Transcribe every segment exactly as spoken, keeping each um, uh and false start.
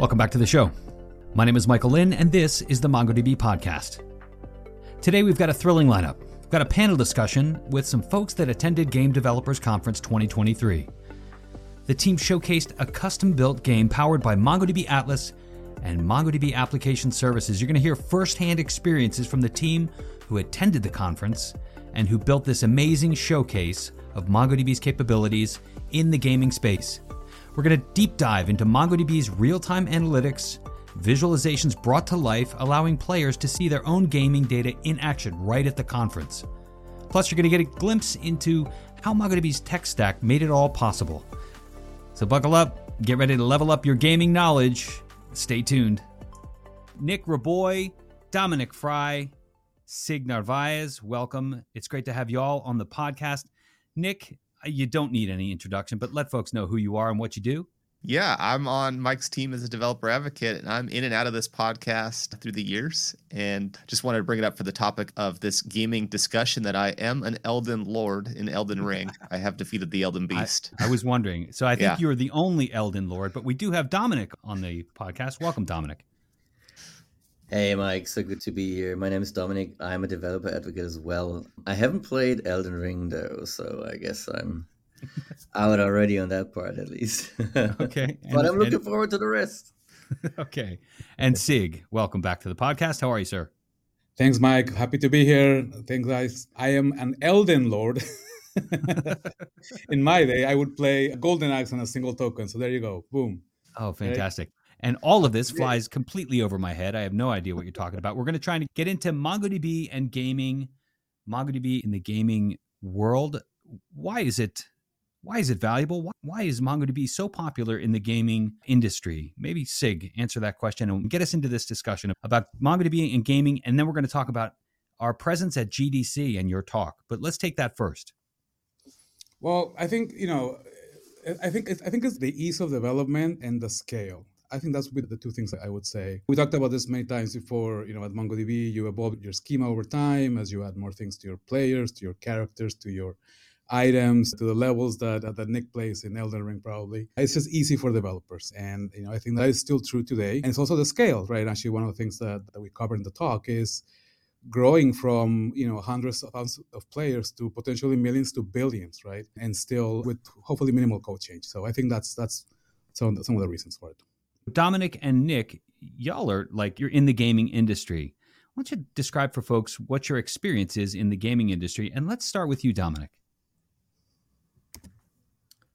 Welcome back to the show. My name is Michael Lynn, and this is the MongoDB Podcast. Today we've got a thrilling lineup. We've got a panel discussion with some folks that attended Game Developers Conference twenty twenty-three. The team showcased a custom-built game powered by MongoDB Atlas and MongoDB Application Services. You're going to hear firsthand experiences from the team who attended the conference and who built this amazing showcase of MongoDB's capabilities in the gaming space. We're going to deep dive into MongoDB's real-time analytics, visualizations brought to life, allowing players to see their own gaming data in action right at the conference. Plus, you're going to get a glimpse into how MongoDB's tech stack made it all possible. So buckle up, get ready to level up your gaming knowledge. Stay tuned. Nick Raboy, Dominic Fry, Sig Narvaez, welcome. It's great to have you all on the podcast. Nick, you don't need any introduction, but let folks know who you are and what you do. Yeah, I'm on Mike's team as a developer advocate, and I'm in and out of this podcast through the years, and just wanted to bring it up for the topic of this gaming discussion that I am an Elden Lord in Elden Ring. I have defeated the Elden Beast. I, I was wondering. So I think yeah. You're the only Elden Lord, but we do have Dominic on the podcast. Welcome, Dominic. Hey, Mike. So good to be here. My name is Dominic. I'm a developer advocate as well. I haven't played Elden Ring, though, so I guess I'm out already on that part, at least. Okay. And, but I'm looking and, forward to the rest. Okay. And Sig, welcome back to the podcast. How are you, sir? Thanks, Mike. Happy to be here. Thanks, guys. I am an Elden Lord. In my day, I would play a Golden Axe on a single token. So there you go. Boom. Oh, fantastic. Right? And all of this flies yeah. completely over my head. I have no idea what you're talking about. We're going to try and get into MongoDB and gaming, MongoDB in the gaming world. Why is it Why is it valuable? Why, why is MongoDB so popular in the gaming industry? Maybe Sig, answer that question and get us into this discussion about MongoDB and gaming. And then we're going to talk about our presence at G D C and your talk. But let's take that first. Well, I think, you know, I think it's, I think it's the ease of development and the scale. I think that's the two things that I would say. We talked about this many times before, you know, at MongoDB, you evolve your schema over time as you add more things to your players, to your characters, to your items, to the levels that, that Nick plays in Elden Ring, probably. It's just easy for developers. And, you know, I think that is still true today. And it's also the scale, right? Actually, one of the things that, that we covered in the talk is growing from, you know, hundreds of thousands of players to potentially millions to billions, right? And still with hopefully minimal code change. So I think that's that's some, some of the reasons for it. Dominic and Nick, y'all are like, you're in the gaming industry. Why don't you describe for folks what your experience is in the gaming industry? And let's start with you, Dominic.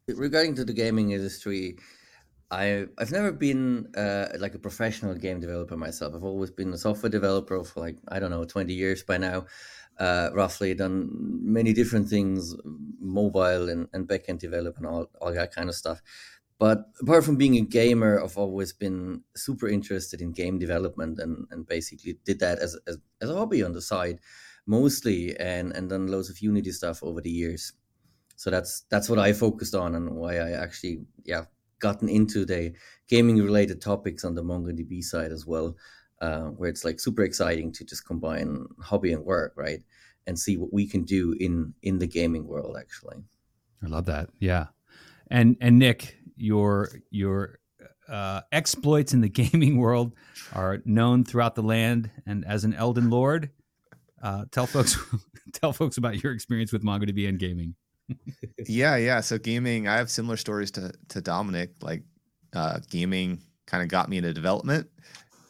Regarding to the gaming industry, I, I've never been uh, like a professional game developer myself. I've always been a software developer for like, I don't know, twenty years by now, uh, roughly. Done many different things, mobile and, and backend development, all, all that kind of stuff. But apart from being a gamer, I've always been super interested in game development and, and basically did that as, as, as a hobby on the side, mostly, and, and done loads of Unity stuff over the years. So that's that's what I focused on and why I actually, yeah, gotten into the gaming-related topics on the MongoDB side as well, uh, where it's like super exciting to just combine hobby and work, right, and see what we can do in in the gaming world, actually. I love that, yeah. And and Nick, your your uh, exploits in the gaming world are known throughout the land, and as an Elden Lord, uh, tell folks tell folks about your experience with MongoDB and gaming. yeah yeah so gaming, I have similar stories to to Dominic. Like uh gaming kind of got me into development.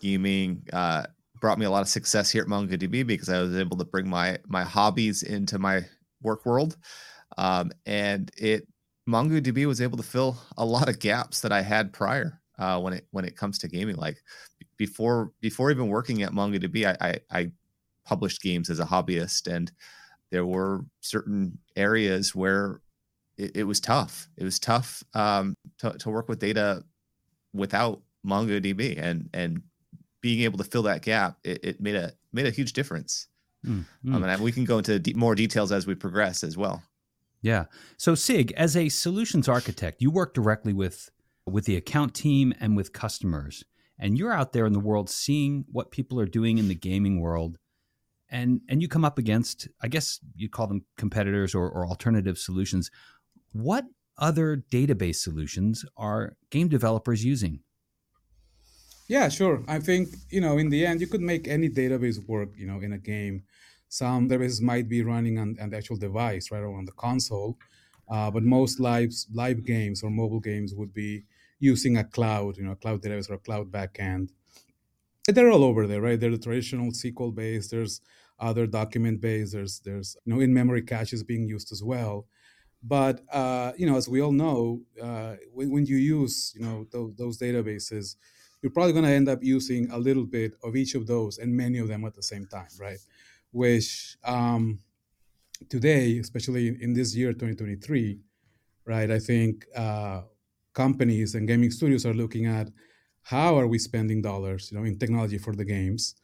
Gaming uh brought me a lot of success here at MongoDB because I was able to bring my my hobbies into my work world, um and it MongoDB was able to fill a lot of gaps that I had prior uh when it when it comes to gaming. Like before before even working at MongoDB, I I, I published games as a hobbyist, and there were certain areas where it, it was tough. It was tough um, to, to work with data without MongoDB, and and being able to fill that gap, it, it made a made a huge difference. Mm, mm. Um, and we can go into de- more details as we progress as well. Yeah. So Sig, as a solutions architect, you work directly with with the account team and with customers, and you're out there in the world seeing what people are doing in the gaming world. And and you come up against, I guess you call them competitors or, or alternative solutions. What other database solutions are game developers using? Yeah, sure. I think, you know, in the end, you could make any database work, you know, in a game. Some databases might be running on, on the actual device, right, or on the console. Uh, but most live, live games or mobile games would be using a cloud, you know, a cloud database or a cloud backend. And they're all over there, right? They're the traditional S Q L-based. There's other document-based. There's, there's you know, in-memory caches being used as well. But, uh, you know, as we all know, uh, when, when you use, you know, th- those databases, you're probably going to end up using a little bit of each of those and many of them at the same time, right? Which um, today, especially in this year, twenty twenty-three, right, I think uh, companies and gaming studios are looking at how are we spending dollars, you know, in technology for the games?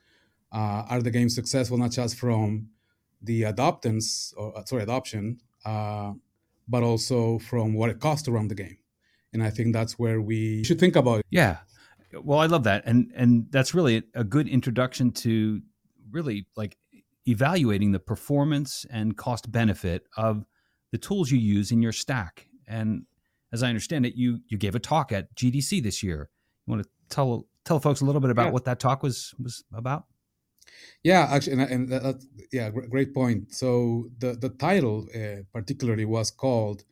Uh, are the games successful not just from the adoptance, or sorry, adoption, uh, but also from what it costs to run the game. And I think that's where we should think about it. Yeah. Well, I love that. And and that's really a good introduction to really like evaluating the performance and cost benefit of the tools you use in your stack. And as I understand it, you you gave a talk at G D C this year. You want to tell tell folks a little bit about yeah. what that talk was was about? Yeah, actually, and, and that, that, yeah, great point. So the the title uh, particularly was called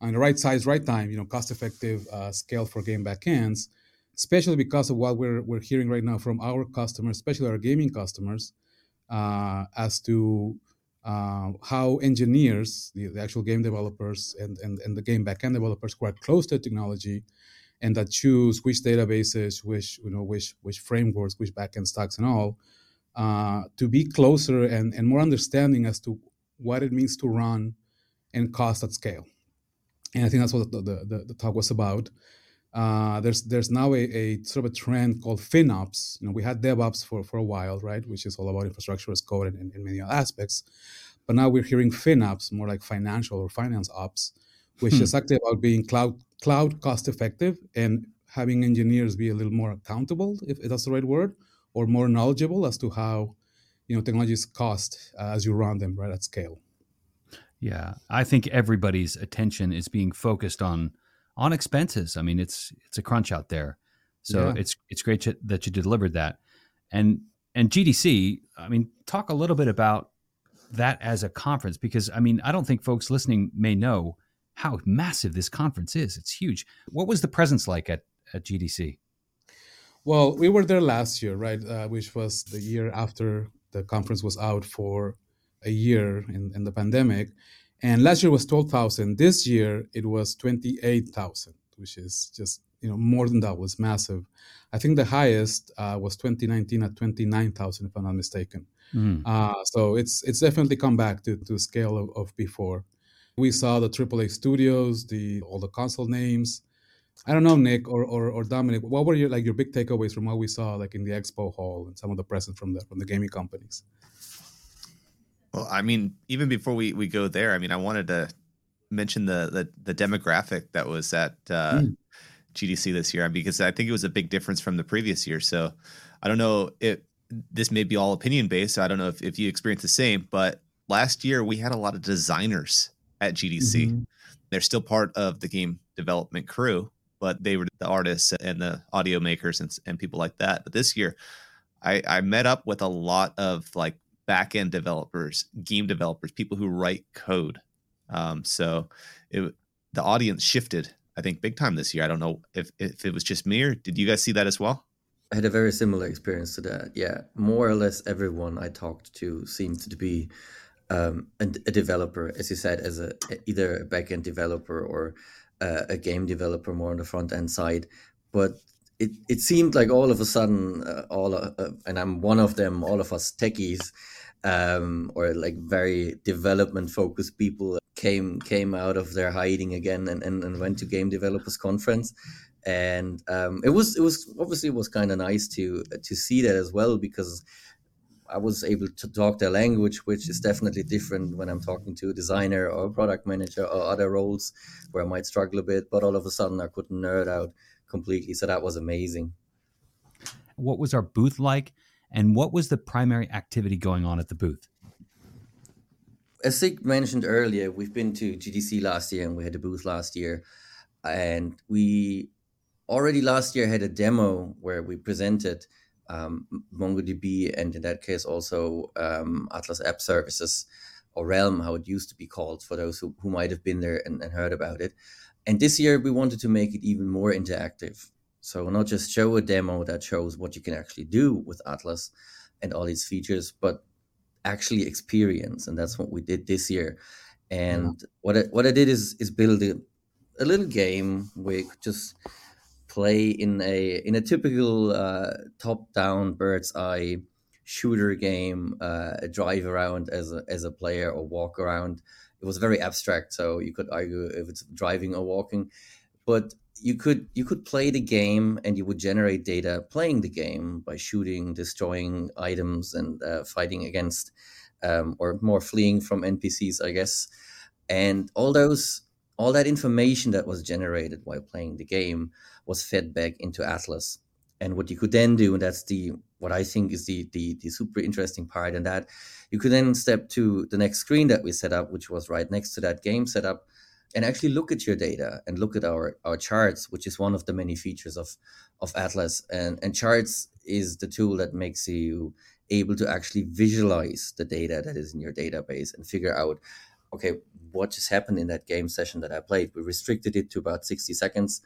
"On the Right Size, Right Time," you know, cost-effective uh, scale for game backends, especially because of what we're we're hearing right now from our customers, especially our gaming customers, uh, as to uh, how engineers, the, the actual game developers, and, and and the game backend developers who are close to technology, and that choose which databases, which you know, which which frameworks, which backend stacks, and all. Uh, to be closer and, and more understanding as to what it means to run and cost at scale. And I think that's what the, the, the talk was about. Uh, there's there's now a, a sort of a trend called FinOps. You know, we had DevOps for, for a while, right, which is all about infrastructure as code and, and many other aspects. But now we're hearing FinOps, more like financial or finance ops, which hmm. is actually about being cloud cloud cost effective and having engineers be a little more accountable, if that's the right word, or more knowledgeable as to how, you know, technologies cost uh, as you run them right at scale. Yeah, I think everybody's attention is being focused on on expenses. I mean, it's it's a crunch out there, so yeah. it's it's great to, that you delivered that. And and G D C, I mean, talk a little bit about that as a conference, because I mean, I don't think folks listening may know how massive this conference is. It's huge. What was the presence like at at G D C? Well, we were there last year, right, uh, which was the year after the conference was out for a year in, in the pandemic. And last year was twelve thousand. This year, it was twenty-eight thousand, which is just, you know, more than that. Was massive. I think the highest uh, was twenty nineteen at twenty-nine thousand, if I'm not mistaken. Mm. Uh, so it's it's definitely come back to, to scale of, of before. We saw the triple A studios, the all the console names. I don't know, Nick or, or or Dominic, what were your like your big takeaways from what we saw like in the expo hall and some of the presence from the from the gaming companies? Well, I mean, even before we, we go there, I mean, I wanted to mention the the, the demographic that was at uh, mm. G D C this year, because I think it was a big difference from the previous year. So I don't know if this may be all opinion based. So I don't know if, if you experienced the same, but last year we had a lot of designers at G D C. Mm-hmm. They're still part of the game development crew, but they were the artists and the audio makers and, and people like that. But this year, I, I met up with a lot of like back-end developers, game developers, people who write code. Um, so it, the audience shifted, I think, big time this year. I don't know if, if it was just me or did you guys see that as well? I had a very similar experience to that. Yeah, more or less everyone I talked to seemed to be um, a, a developer, as you said, as a either a back-end developer or a game developer more on the front end side, but it, it seemed like all of a sudden, uh, all uh, and I'm one of them, all of us techies, um, or like very development focused people came came out of their hiding again and, and, and went to Game Developers Conference, and um, it was it was obviously it was kind of nice to to see that as well, because I was able to talk their language, which is definitely different when I'm talking to a designer or a product manager or other roles where I might struggle a bit, but all of a sudden I couldn't nerd out completely. So that was amazing. What was our booth like, and what was the primary activity going on at the booth? As Sig mentioned earlier, we've been to G D C last year and we had a booth last year, and we already last year had a demo where we presented um, MongoDB and in that case also um, Atlas App Services, or Realm, how it used to be called, for those who, who might have been there and, and heard about it. And this year we wanted to make it even more interactive. So not just show a demo that shows what you can actually do with Atlas and all these features, but actually experience. And that's what we did this year. And yeah. what I, what I did is is build a, a little game where you could just play in a in a typical uh, top-down bird's eye shooter game, uh, drive around as a, as a player or walk around. It was very abstract, so you could argue if it's driving or walking, but you could you could play the game and you would generate data playing the game by shooting, destroying items, and uh, fighting against um, or more fleeing from N P Cs, I guess. And all those all that information that was generated while playing the game was fed back into Atlas. And what you could then do, and that's the what I think is the, the the super interesting part, and that you could then step to the next screen that we set up, which was right next to that game setup, and actually look at your data and look at our, our charts, which is one of the many features of, of Atlas. And, and charts is the tool that makes you able to actually visualize the data that is in your database and figure out, okay, what just happened in that game session that I played? We restricted it to about sixty seconds.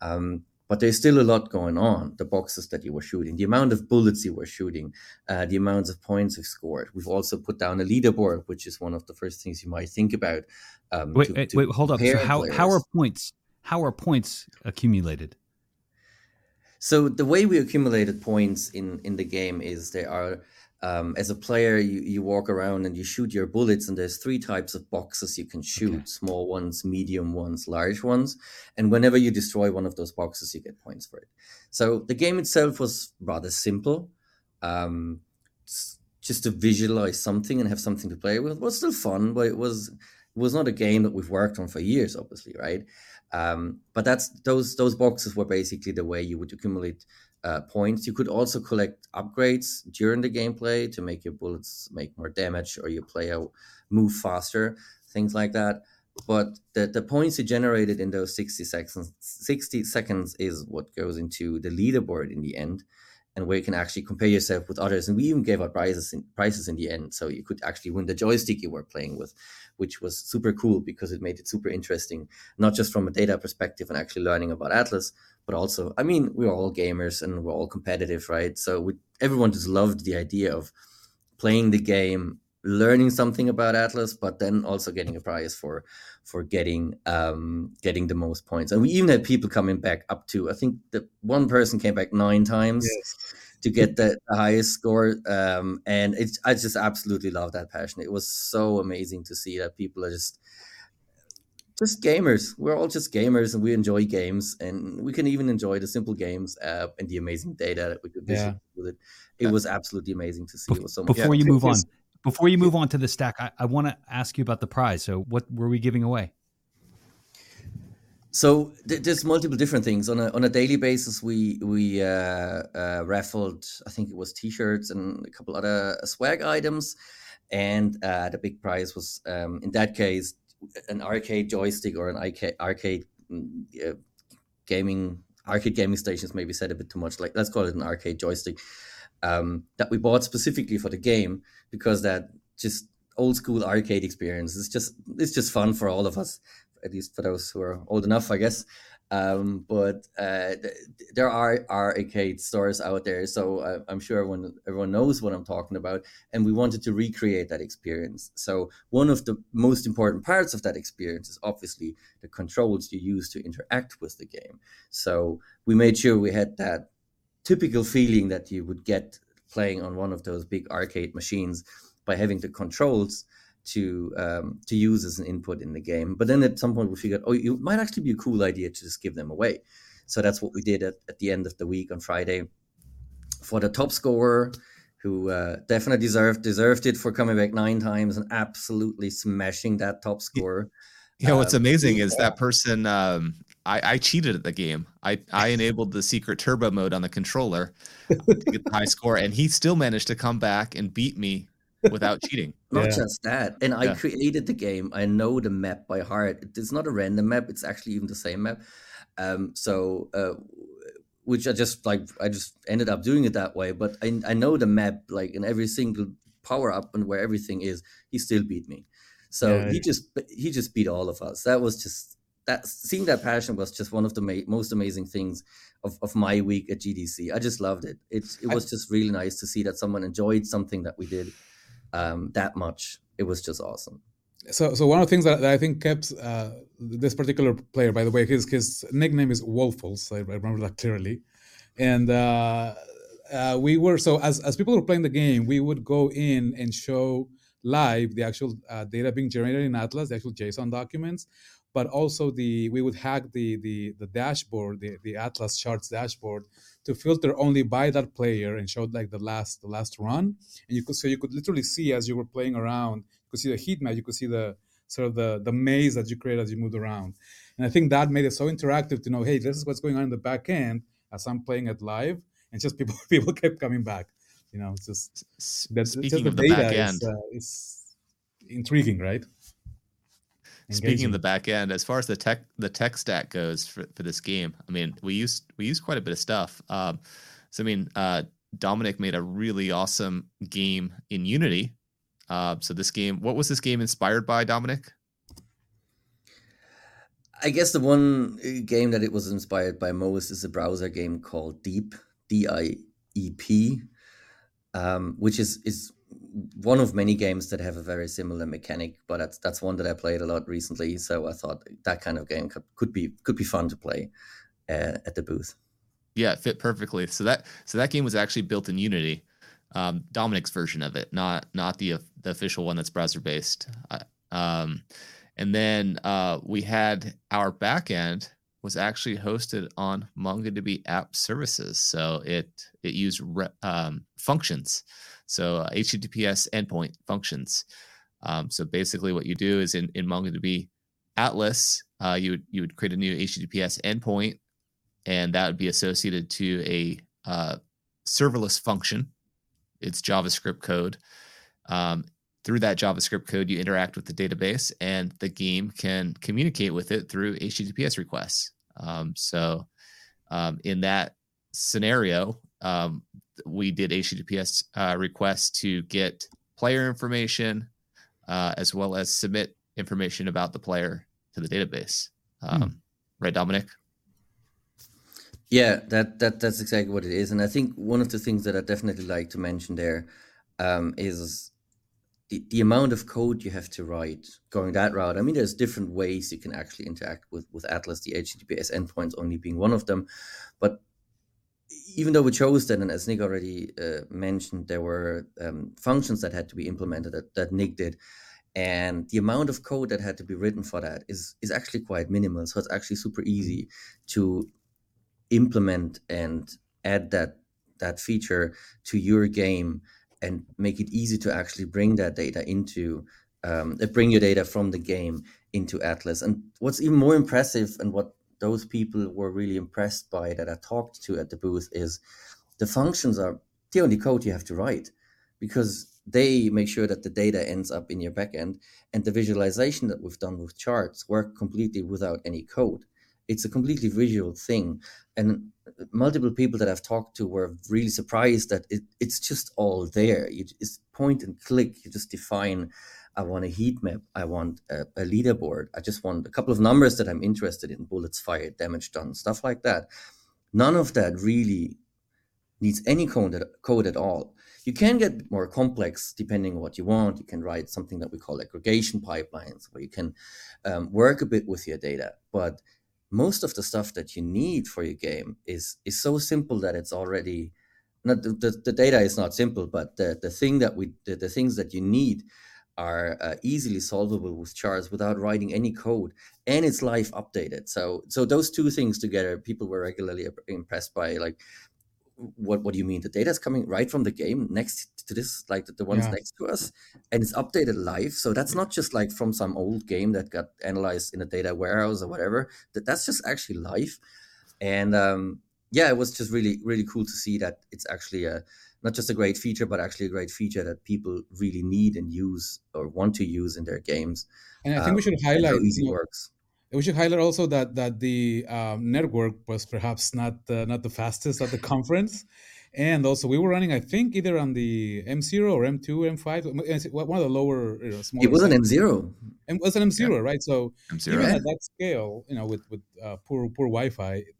Um, But there's still a lot going on. The boxes that you were shooting, the amount of bullets you were shooting, uh, the amounts of points you've scored. We've also put down a leaderboard, which is one of the first things you might think about. Um, wait, to, wait, to wait, hold up. So how, how are points? How are points accumulated? So the way we accumulated points in, in the game is there are, um, as a player, you, you walk around and you shoot your bullets, and there's three types of boxes you can shoot, okay. Small ones, medium ones, large ones. And whenever you destroy one of those boxes, you get points for it. So the game itself was rather simple. Um, just to visualize something and have something to play with. It was still fun, but it was, it was not a game that we've worked on for years, obviously, right? Um, but that's those those boxes were basically the way you would accumulate Uh, points. You could also collect upgrades during the gameplay to make your bullets make more damage or your player move faster, things like that. But the, the points you generated in those sixty seconds, sixty seconds is what goes into the leaderboard in the end, and where you can actually compare yourself with others. And we even gave out prizes in, prizes in the end, so you could actually win the joystick you were playing with, which was super cool because it made it super interesting, not just from a data perspective and actually learning about Atlas, but also, I mean, we're all gamers and we're all competitive, right? So we, everyone just loved the idea of playing the game, learning something about Atlas, but then also getting a prize for for getting um, getting the most points. And we even had people coming back up to, I think the one person came back nine times yes. to get the, the highest score. Um, and it's, I just absolutely love that passion. It was so amazing to see that people are just... Just gamers. We're all just gamers, and we enjoy games, and we can even enjoy the simple games uh, and the amazing data that we could visit yeah. with it. It yeah. was absolutely amazing to see. Be- it was so much before yeah. you move on, before you move on to the stack, I, I want to ask you about the prize. So, what were we giving away? So, th- there's multiple different things on a on a daily basis. We we uh, uh, raffled, I think it was T-shirts and a couple other swag items, and uh, the big prize was um, in that case. An arcade joystick or an arcade, arcade uh, gaming arcade gaming stations maybe said a bit too much. Like let's call it an arcade joystick um, that we bought specifically for the game because that just old school arcade experience is just it's just fun for all of us, at least for those who are old enough, I guess. Um, but uh, th- there are, are arcade stores out there, so uh, I'm sure everyone, everyone knows what I'm talking about, and we wanted to recreate that experience. So one of the most important parts of that experience is obviously the controls you use to interact with the game. So we made sure we had that typical feeling that you would get playing on one of those big arcade machines by having the controls to um, to use as an input in the game. But then at some point we figured, oh, it might actually be a cool idea to just give them away. So that's what we did at, at the end of the week on Friday for the top scorer, who uh, definitely deserved deserved it for coming back nine times and absolutely smashing that top scorer. You know, what's um, amazing is that person, um, I, I cheated at the game. I, I enabled the secret turbo mode on the controller to get the high score, and he still managed to come back and beat me without cheating. Not yeah. just that. And I yeah. created the game. I know the map by heart. It's not a random map. It's actually even the same map. Um, so uh, which I just like, I just ended up doing it that way. But I, I know the map, like in every single power up and where everything is, he still beat me. So yeah, he yeah. just, he just beat all of us. That was just, that seeing that passion was just one of the ma- most amazing things of, of my week at G D C. I just loved it. It, it was I, just really nice to see that someone enjoyed something that we did um, that much. It was just awesome. So, so one of the things that, that I think kept uh, this particular player, by the way, his his nickname is Woeful, so I remember that clearly. And uh, uh, we were, so as, as people were playing the game, we would go in and show live the actual uh, data being generated in Atlas, the actual JSON documents, but also the we would hack the the, the dashboard, the, the Atlas charts dashboard, to filter only by that player and showed like the last the last run. And you could so you could literally see as you were playing around. You could see the heat map. You could see the sort of the, the maze that you created as you moved around. And I think that made it so interactive to know, hey, this is what's going on in the back end as I'm playing it live. And just people people kept coming back. You know, it's just that, speaking just the of the back end, is, uh, it's intriguing, right? Engaging. Speaking of the back end, as far as the tech the tech stack goes for, for this game, I mean, we used we used quite a bit of stuff. Um, so I mean, uh, Dominic made a really awesome game in Unity. Uh, so this game, what was this game inspired by, Dominic? I guess the one game that it was inspired by most is a browser game called Deep, D I E P, um, which is, is one of many games that have a very similar mechanic, but that's that's one that I played a lot recently. So I thought that kind of game could, could be could be fun to play uh, at the booth. Yeah, it fit perfectly. So that so that game was actually built in Unity. Um, Dominic's version of it, not not the, the official one that's browser based. Uh, um, and then uh, we had our backend was actually hosted on MongoDB App Services, so it it used re- um, functions, so uh, H T T P S endpoint functions. Um, so basically, what you do is in, in MongoDB Atlas, uh, you would you would create a new H T T P S endpoint, and that would be associated to a uh, serverless function. It's JavaScript code. Um, through that JavaScript code, you interact with the database, and the game can communicate with it through H T T P S requests. Um, so um, in that scenario, um, we did H T T P S uh, requests to get player information, uh, as well as submit information about the player to the database. Um, hmm. Right, Dominic? Yeah, that, that that's exactly what it is. And I think one of the things that I definitely like to mention there um, is the, the amount of code you have to write going that route. I mean, there's different ways you can actually interact with, with Atlas, the H T T P S endpoints only being one of them. But even though we chose that, and as Nick already uh, mentioned, there were um, functions that had to be implemented that, that Nick did. And the amount of code that had to be written for that is is actually quite minimal. So it's actually super easy to implement and add that that feature to your game and make it easy to actually bring that data into um, bring your data from the game into Atlas. And what's even more impressive, and what those people were really impressed by that I talked to at the booth, is the functions are the only code you have to write, because they make sure that the data ends up in your backend, and the visualization that we've done with charts work completely without any code. It's a completely visual thing. And multiple people that I've talked to were really surprised that it, it's just all there. You, it's point and click. You just define, I want a heat map. I want a, a leaderboard. I just want a couple of numbers that I'm interested in, bullets fired, damage done, stuff like that. None of that really needs any code, code at all. You can get more complex depending on what you want. You can write something that we call aggregation pipelines, where you can um, work a bit with your data. But most of the stuff that you need for your game is is so simple that it's already not the, the, the data is not simple, but the, the thing that we the, the things that you need are uh, easily solvable with charts without writing any code, and it's live updated. So so those two things together, people were regularly impressed by, like, what what do you mean? The data is coming right from the game next to this, like the, the ones yeah. next to us, and it's updated live. So that's not just like from some old game that got analyzed in a data warehouse or whatever. That that's just actually live. And um, yeah, it was just really, really cool to see that it's actually a, not just a great feature, but actually a great feature that people really need and use or want to use in their games. And I think um, we should highlight how easy it works. We should highlight also that that the um, network was perhaps not uh, not the fastest at the conference, and also we were running, I think, either on the M zero or M two, M five, one of the lower. You know, it was an M zero. It was an M zero, yeah. Right? So M zero. Even yeah. at that scale, you know, with with uh, poor poor Wi-Fi, it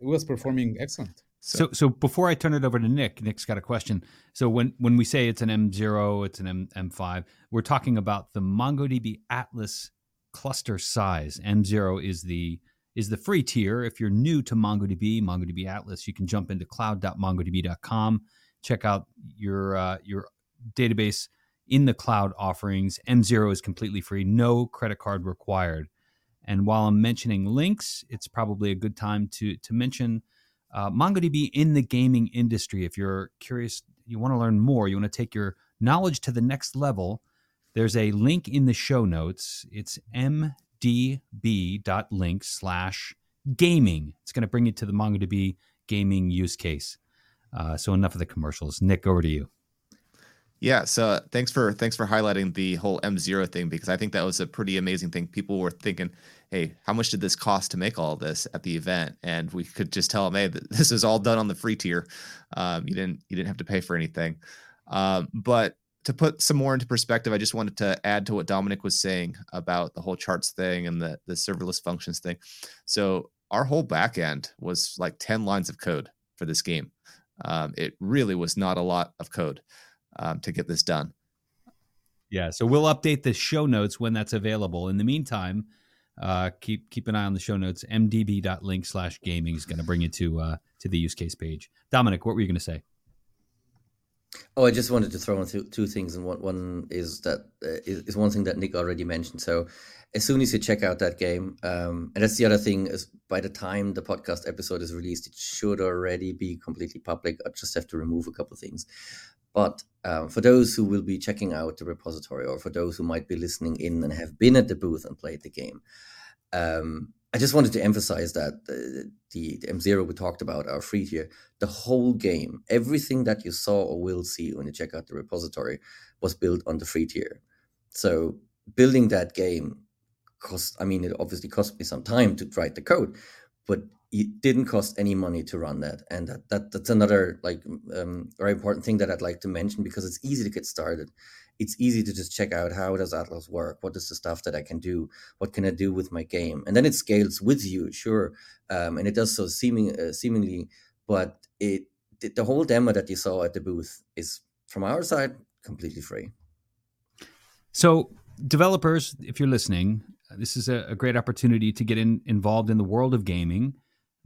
was performing excellent. So. so so before I turn it over to Nick, Nick's got a question. So when, when we say it's an M zero, it's an M, M5, we're talking about the MongoDB Atlas cluster size. M zero is the is the free tier. If you're new to MongoDB, MongoDB Atlas, you can jump into cloud dot mongodb dot com, check out your uh, your database in the cloud offerings. M zero is completely free, no credit card required. And while I'm mentioning links, it's probably a good time to to mention Uh, MongoDB in the gaming industry. If you're curious, you want to learn more, you want to take your knowledge to the next level, there's a link in the show notes. It's mdb.link slash gaming. It's going to bring you to the MongoDB gaming use case. Uh, so enough of the commercials. Nick, over to you. Yeah, so thanks for thanks for highlighting the whole M zero thing, because I think that was a pretty amazing thing. People were thinking, hey, how much did this cost to make all this at the event? And we could just tell them, hey, this is all done on the free tier. Um, you didn't you didn't have to pay for anything. Um, but to put some more into perspective, I just wanted to add to what Dominic was saying about the whole charts thing and the, the serverless functions thing. So our whole back end was like ten lines of code for this game. Um, it really was not a lot of code. Um, to get this done. Yeah, so we'll update the show notes when that's available. In the meantime, uh, keep keep an eye on the show notes. mdb.link slash gaming is going to bring you to uh, to the use case page. Dominic, what were you going to say? Oh, I just wanted to throw in two, two things, and one, one is that uh, is, is one thing that Nick already mentioned. So as soon as you check out that game, um, and that's the other thing, is by the time the podcast episode is released, it should already be completely public. I just have to remove a couple things. But um, for those who will be checking out the repository, or for those who might be listening in and have been at the booth and played the game, um, I just wanted to emphasize that the, the, the M zero we talked about, our free tier, the whole game, everything that you saw or will see when you check out the repository, was built on the free tier. So building that game cost, I mean, it obviously cost me some time to write the code, but it didn't cost any money to run that. And that, that that's another like um, very important thing that I'd like to mention, because it's easy to get started. It's easy to just check out, how does Atlas work? What is the stuff that I can do? What can I do with my game? And then it scales with you, sure. Um, and it does so seeming uh, seemingly, but it the whole demo that you saw at the booth is, from our side, completely free. So developers, if you're listening, this is a, a great opportunity to get in, involved in the world of gaming,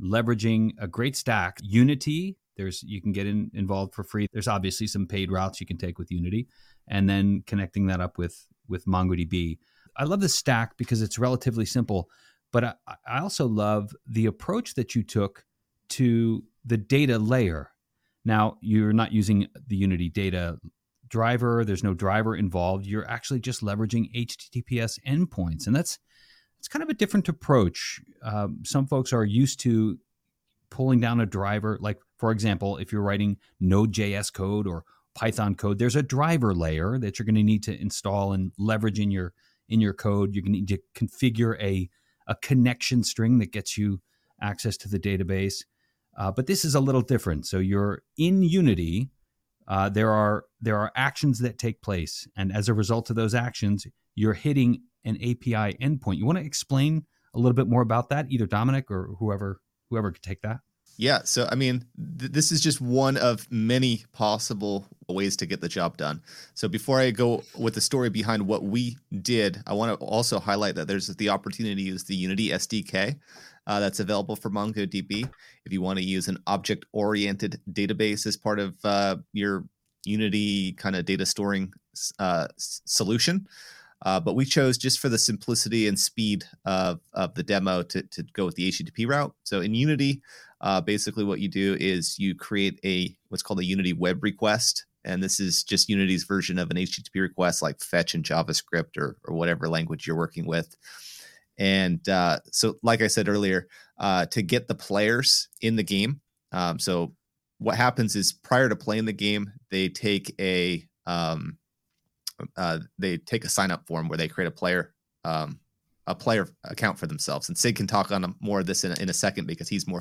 leveraging a great stack. Unity, there's you can get in, involved for free. There's obviously some paid routes you can take with Unity, and then connecting that up with with MongoDB. I love the stack because it's relatively simple, but I, I also love the approach that you took to the data layer. Now, you're not using the Unity data driver. There's no driver involved. You're actually just leveraging H T T P S endpoints, and that's It's kind of a different approach. Um, some folks are used to pulling down a driver. Like, for example, if you're writing Node.js code or Python code, there's a driver layer that you're going to need to install and leverage in your in your code. You're going to need to configure a, a connection string that gets you access to the database. Uh, but this is a little different. So you're in Unity. Uh, there are there are actions that take place. And as a result of those actions, you're hitting an A P I endpoint. You want to explain a little bit more about that, either Dominic or whoever whoever could take that? Yeah, so I mean, th- this is just one of many possible ways to get the job done. So before I go with the story behind what we did, I want to also highlight that there's the opportunity to use the Unity S D K uh, that's available for MongoDB. If you want to use an object-oriented database as part of uh, your Unity kind of data storing uh, solution, Uh, but we chose, just for the simplicity and speed of, of the demo, to, to go with the H T T P route. So in Unity, uh, basically what you do is you create a what's called a Unity web request. And this is just Unity's version of an H T T P request, like fetch in JavaScript or, or whatever language you're working with. And uh, so, like I said earlier, uh, to get the players in the game. Um, so what happens is, prior to playing the game, they take a... Um, Uh, they take a sign up form where they create a player um, a player account for themselves. And Sid can talk on more of this in a, in a second, because he's more,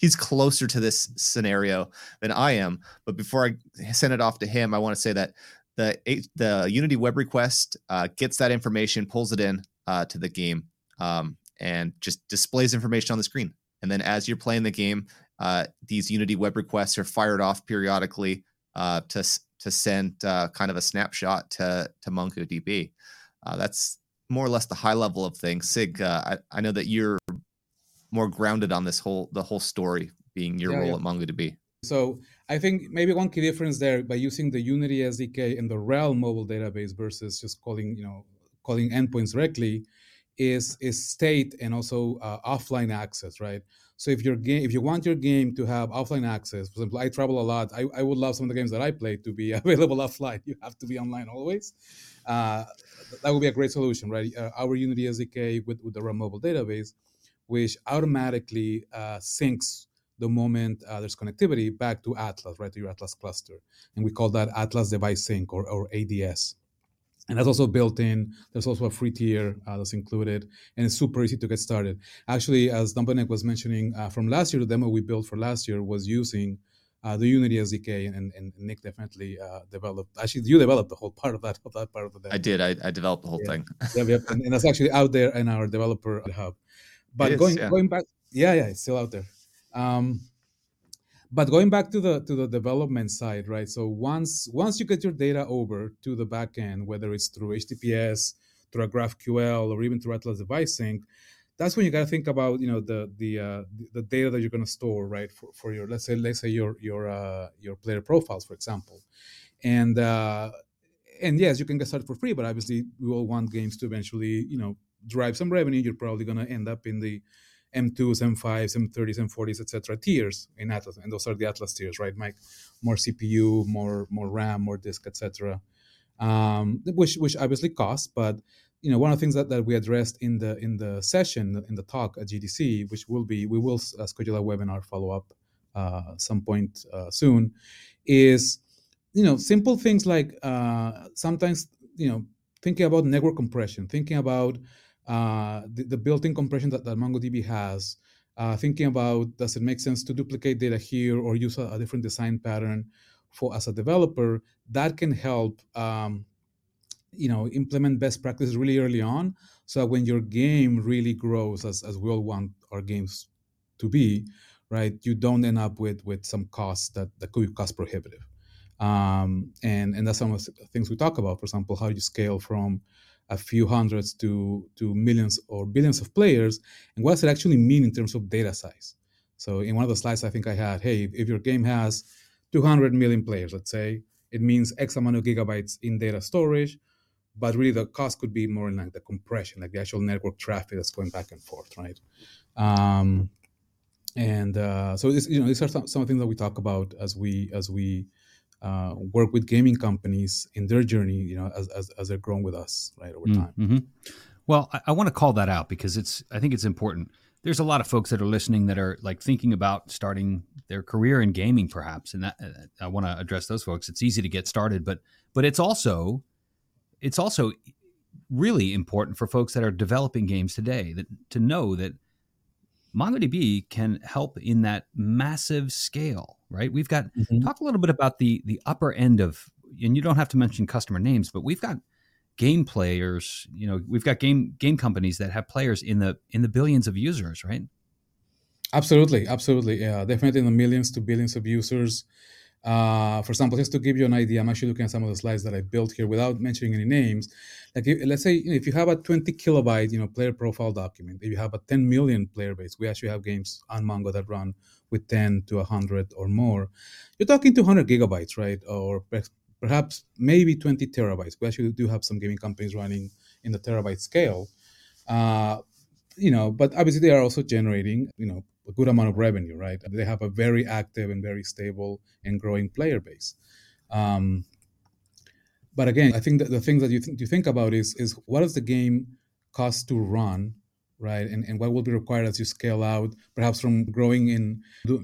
he's closer to this scenario than I am. But before I send it off to him, I want to say that the the Unity web request uh, gets that information, pulls it in uh, to the game, um, and just displays information on the screen. And then as you're playing the game, uh, these Unity web requests are fired off periodically uh, to to send uh, kind of a snapshot to to MongoDB. Uh, that's more or less the high level of things. Sig, uh, I, I know that you're more grounded on this whole the whole story, being your yeah, role yeah. at MongoDB. So I think maybe one key difference there, by using the Unity S D K and the Realm mobile database versus just calling, you know, calling endpoints directly, is is state and also uh, offline access, right? So if your game, if you want your game to have offline access, for example, I travel a lot. I, I would love some of the games that I play to be available offline. You have to be online always. Uh, that would be a great solution, right? Uh, our Unity S D K with, with the Realm mobile database, which automatically uh, syncs the moment uh, there's connectivity back to Atlas, right, to your Atlas cluster. And we call that Atlas Device Sync, or, or A D S. And that's also built in. There's also a free tier uh, that's included, and it's super easy to get started. Actually, as Dominic was mentioning, uh, from last year, the demo we built for last year was using uh, the Unity S D K, and, and Nick definitely uh, developed. Actually, you developed the whole part of that of that part of the demo. I did. I, I developed the whole yeah. thing. yeah, yeah. And, and that's actually out there in our developer hub. But is, going yeah. going back, yeah, yeah, it's still out there. Um, but going back to the to the development side, right? So once once you get your data over to the backend, whether it's through H T T P S, through a GraphQL, or even through Atlas Device Sync, that's when you got to think about, you know, the the uh, the data that you're going to store, right? For, for your let's say let's say your your uh, your player profiles, for example, and uh, and yes, you can get started for free, but obviously we all want games to eventually, you know, drive some revenue. You're probably going to end up in the M twos, M fives, M thirties, M forties, et cetera, tiers in Atlas. And those are the Atlas tiers, right, Mike? More C P U, more more RAM, more disk, et cetera, um, which which obviously costs. But, you know, one of the things that, that we addressed in the in the session, in the talk at G D C, which will be, we will schedule a webinar follow-up uh, some point uh, soon, is, you know, simple things like uh, sometimes, you know, thinking about network compression, thinking about Uh, the, the built-in compression that, that MongoDB has, uh, thinking about, does it make sense to duplicate data here or use a, a different design pattern for as a developer, that can help, um, you know, implement best practices really early on, so that when your game really grows, as, as we all want our games to be, right, you don't end up with with some costs that, that could be cost prohibitive. Um, and, and that's some of the things we talk about, for example, how you scale from a few hundreds to, to millions or billions of players, and what does it actually mean in terms of data size? So in one of the slides I think I had, hey, if your game has two hundred million players, let's say, it means X amount of gigabytes in data storage, but really the cost could be more in like the compression, like the actual network traffic that's going back and forth, right? Um, and uh, so it's, you know, these are some, some things that we talk about as we as we Uh, work with gaming companies in their journey, you know, as as, as they're growing with us, right, over time. Mm-hmm. Well, I, I want to call that out because it's, I think it's important. There's a lot of folks that are listening that are like thinking about starting their career in gaming, perhaps, and that, uh, I want to address those folks. It's easy to get started, but but it's also it's also really important for folks that are developing games today that to know that MongoDB can help in that massive scale, right? We've got, mm-hmm. talk a little bit about the the upper end of, and you don't have to mention customer names, but we've got game players, you know, we've got game game companies that have players in the in the billions of users, right? Absolutely, absolutely. Yeah, definitely in the millions to billions of users. Uh, for example, just to give you an idea, I'm actually looking at some of the slides that I built here without mentioning any names. Like, if, let's say, you know, if you have a twenty kilobyte, you know, player profile document, if you have a ten million player base, we actually have games on Mongo that run with ten to one hundred or more. You're talking two hundred gigabytes, right? Or perhaps maybe twenty terabytes. We actually do have some gaming companies running in the terabyte scale. Uh, you know, but obviously they are also generating, you know, a good amount of revenue, right? They have a very active and very stable and growing player base. Um, but again, I think that the things that you, th- you think about is is what does the game cost to run, right? And and what will be required as you scale out, perhaps from growing in do,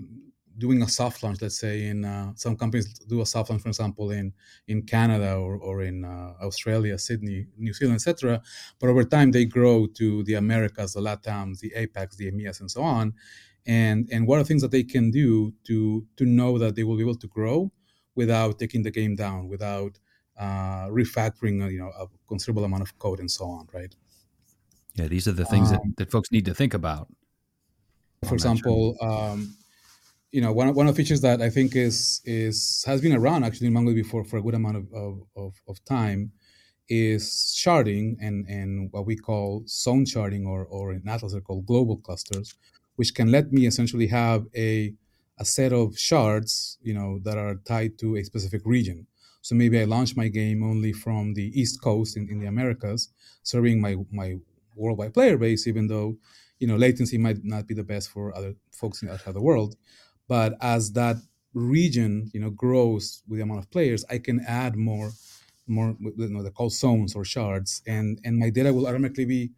doing a soft launch, let's say in uh, some companies do a soft launch, for example, in, in Canada or, or in uh, Australia, Sydney, New Zealand, et cetera. But over time, they grow to the Americas, the LATAMs, the APACs, the EMEAs, and so on. And and what are things that they can do to to know that they will be able to grow without taking the game down, without uh, refactoring, you know, a considerable amount of code and so on, right? Yeah, these are the things um, that, that folks need to think about. For example, um, you know, one one of the features that I think is is has been around actually in MongoDB for, for a good amount of, of, of, of time is sharding and, and what we call zone sharding, or or in Atlas they're called global clusters, which can let me essentially have a a set of shards, you know, that are tied to a specific region. So maybe I launch my game only from the East Coast in, in the Americas, serving my my worldwide player base, even though, you know, latency might not be the best for other folks in the other world. But as that region, you know, grows with the amount of players, I can add more, more, you know, they're called zones or shards, and and my data will automatically be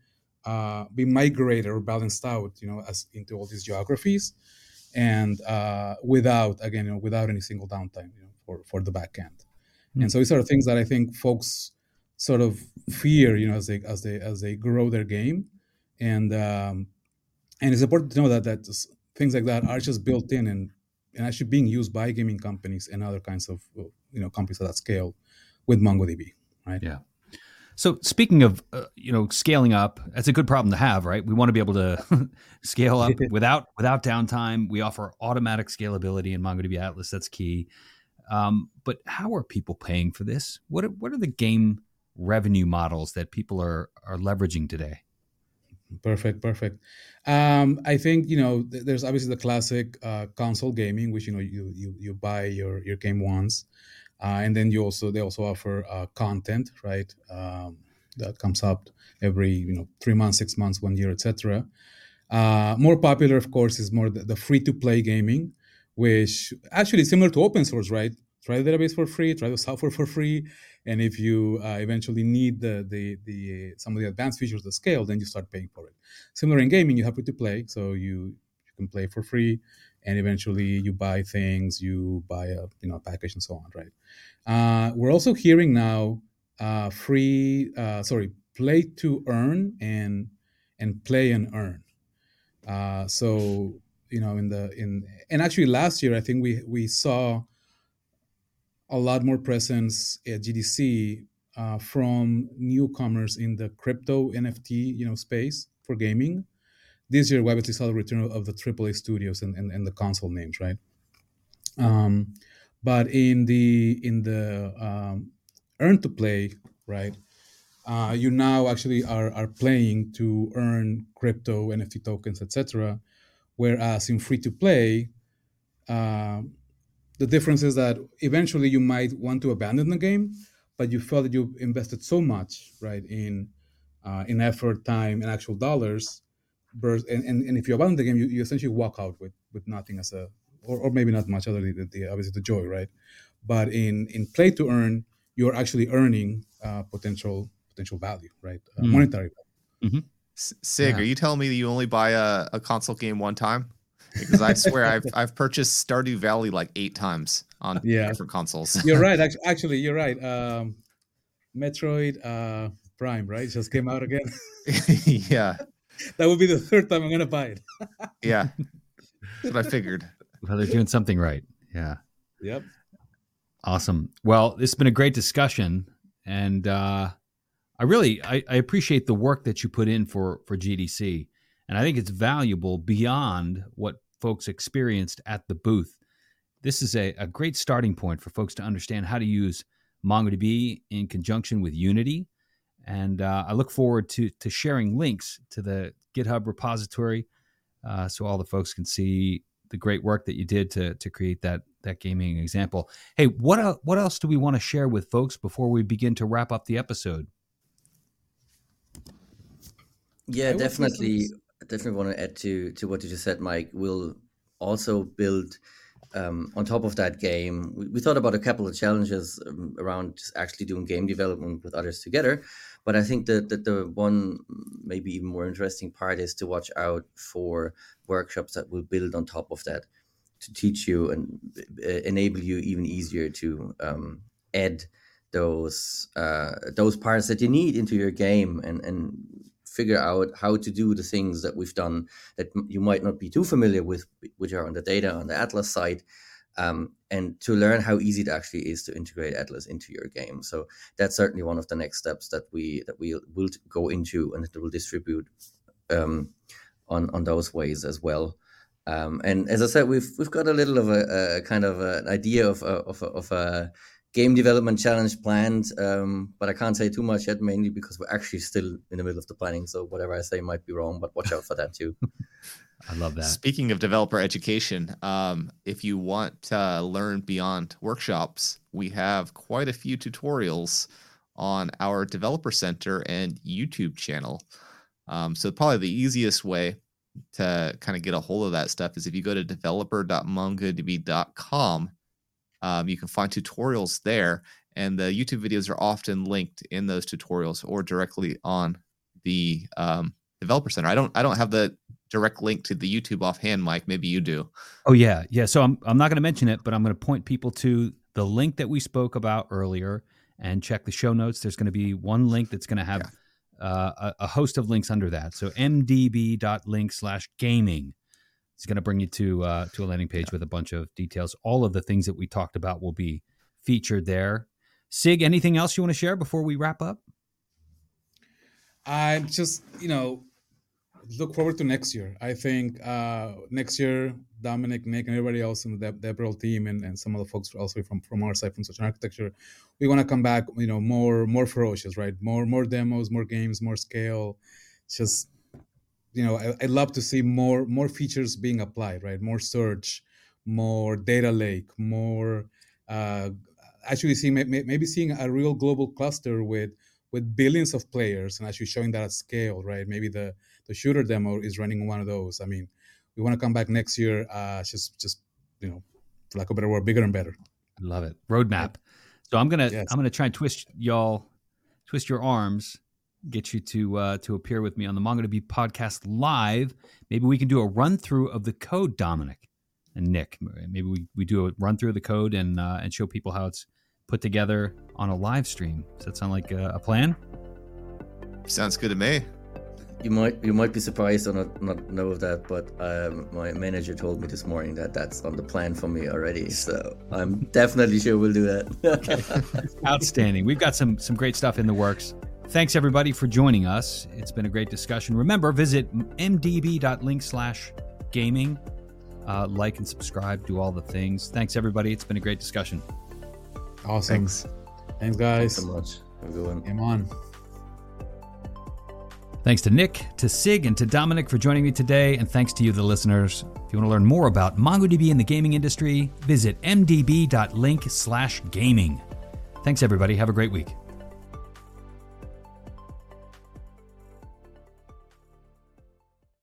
uh, be migrated or balanced out, you know, as into all these geographies, and uh, without, again, you know, without any single downtime, you know, for for the back end. Mm-hmm. And so these are things that I think folks sort of fear, you know, as they as they as they grow their game. And um, and it's important to know that that things like that are just built in and, and actually being used by gaming companies and other kinds of, you know, companies at that scale with MongoDB, right? Yeah. So speaking of, uh, you know, scaling up, that's a good problem to have, right? We want to be able to scale up without without downtime. We offer automatic scalability in MongoDB Atlas. That's key. Um, but how are people paying for this? What are, what are the game revenue models that people are are leveraging today? Perfect, perfect. Um, I think, you know, th- there's obviously the classic uh, console gaming, which, you know, you you, you buy your, your game once, uh, and then you also they also offer uh, content, right? Um, that comes up every, you know, three months, six months, one year, et cetera. Uh, more popular, of course, is more the, the free-to-play gaming, which actually is similar to open source, right? Try the database for free, try the software for free, and if you uh, eventually need the, the the some of the advanced features, the scale, then you start paying for it. Similar in gaming, you have free to play, so you, you can play for free, and eventually you buy things, you buy a you know package and so on, right? Uh, we're also hearing now uh, free, uh, sorry, play to earn and and play and earn. Uh, so you know in the in and actually last year I think we we saw a lot more presence at G D C uh, from newcomers in the crypto N F T, you know, space for gaming. This year, we obviously saw the return of the triple A studios and, and, and the console names, right? Um, but in the in the um, earn to play, right? Uh, you now actually are are playing to earn crypto, N F T tokens, et cetera. Whereas in free to play. Uh, The difference is that eventually you might want to abandon the game, but you felt that you invested so much, right, in uh, in effort, time, and actual dollars. And, and, and if you abandon the game, you, you essentially walk out with, with nothing as a, or, or maybe not much other than the, obviously the joy, right? But in, in play to earn, you're actually earning uh, potential potential value, right? Uh, mm. Monetary value. Mm-hmm. Sig, yeah. Are you telling me that you only buy a, a console game one time? Because I swear I've I've purchased Stardew Valley like eight times on yeah. different consoles. You're right. Actually, actually you're right. Um, Metroid uh, Prime, right? Just came out again. Yeah. That would be the third time I'm going to buy it. Yeah. That's what I figured. Well, they're doing something right. Yeah. Yep. Awesome. Well, it's been a great discussion. And uh, I really, I, I appreciate the work that you put in for, for G D C. And I think it's valuable beyond what folks experienced at the booth. This is a, a great starting point for folks to understand how to use MongoDB in conjunction with Unity. And uh, I look forward to to sharing links to the GitHub repository uh, so all the folks can see the great work that you did to to create that that gaming example. Hey, what uh, what else do we want to share with folks before we begin to wrap up the episode? Yeah, definitely. I definitely want to add to, to what you just said, Mike. We'll also build um, on top of that game. We, we thought about a couple of challenges um, around just actually doing game development with others together. But I think that, that the one maybe even more interesting part is to watch out for workshops that will build on top of that. to teach you and enable you even easier to um, add those uh, those parts that you need into your game and, and figure out how to do the things that we've done that you might not be too familiar with, which are on the data on the Atlas side, um, and to learn how easy it actually is to integrate Atlas into your game. So that's certainly one of the next steps that we that we will go into and that we'll distribute um, on on those ways as well. Um, and as I said, we've we've got a little of a, a kind of an idea of a, of a, of a game development challenge planned, um, but I can't say too much yet, mainly because we're actually still in the middle of the planning. So whatever I say might be wrong, but watch out for that too. I love that. Speaking of developer education, um, if you want to learn beyond workshops, we have quite a few tutorials on our Developer Center and YouTube channel. Um, so probably the easiest way to kind of get a hold of that stuff is if you go to developer dot mongodb dot com, um, you can find tutorials there, and the YouTube videos are often linked in those tutorials or directly on the um, Developer Center. I don't, I don't have the direct link to the YouTube offhand, Mike. Maybe you do. Oh yeah, yeah. So I'm, I'm not going to mention it, but I'm going to point people to the link that we spoke about earlier and check the show notes. There's going to be one link that's going to have. Yeah. Uh, a, a host of links under that. So m d b dot link slash gaming is going to bring you to uh, to a landing page yeah. with a bunch of details. All of the things that we talked about will be featured there. Sig, anything else you want to share before we wrap up? I just, you know, look forward to next year. I think uh, next year, Dominic, Nick, and everybody else in the Devrel team and, and some of the folks also from, from our side, from Such an Architecture, we want to come back, you know, more more ferocious, right? More more demos, more games, more scale. It's just, you know, I, I'd love to see more more features being applied, right? More search, more data lake, more uh, actually seeing maybe seeing a real global cluster with with billions of players and actually showing that at scale, right? Maybe the the shooter demo is running one of those. I mean, we want to come back next year, uh, just, just you know, for lack of a better word, bigger and better. I love it. Roadmap. So I'm gonna, yes. I'm gonna try and twist y'all, twist your arms, get you to uh, to appear with me on the MongoDB podcast live. Maybe we can do a run through of the code, Dominic and Nick. Maybe we, we do a run through of the code and uh, and show people how it's put together on a live stream. Does that sound like a, a plan? Sounds good to me. You might you might be surprised or not, not know of that, but um, my manager told me this morning that that's on the plan for me already. So I'm definitely sure we'll do that. Okay. Outstanding. We've got some some great stuff in the works. Thanks, everybody, for joining us. It's been a great discussion. Remember, visit m d b dot link slash gaming. Uh, like and subscribe. Do all the things. Thanks, everybody. It's been a great discussion. Awesome. Thanks, Thanks guys. Thanks so much. Have a good one. Game on. Thanks to Nick, to Sig, and to Dominic for joining me today, and thanks to you, the listeners. If you want to learn more about MongoDB and the gaming industry, visit m d b dot link slash gaming. Thanks, everybody. Have a great week.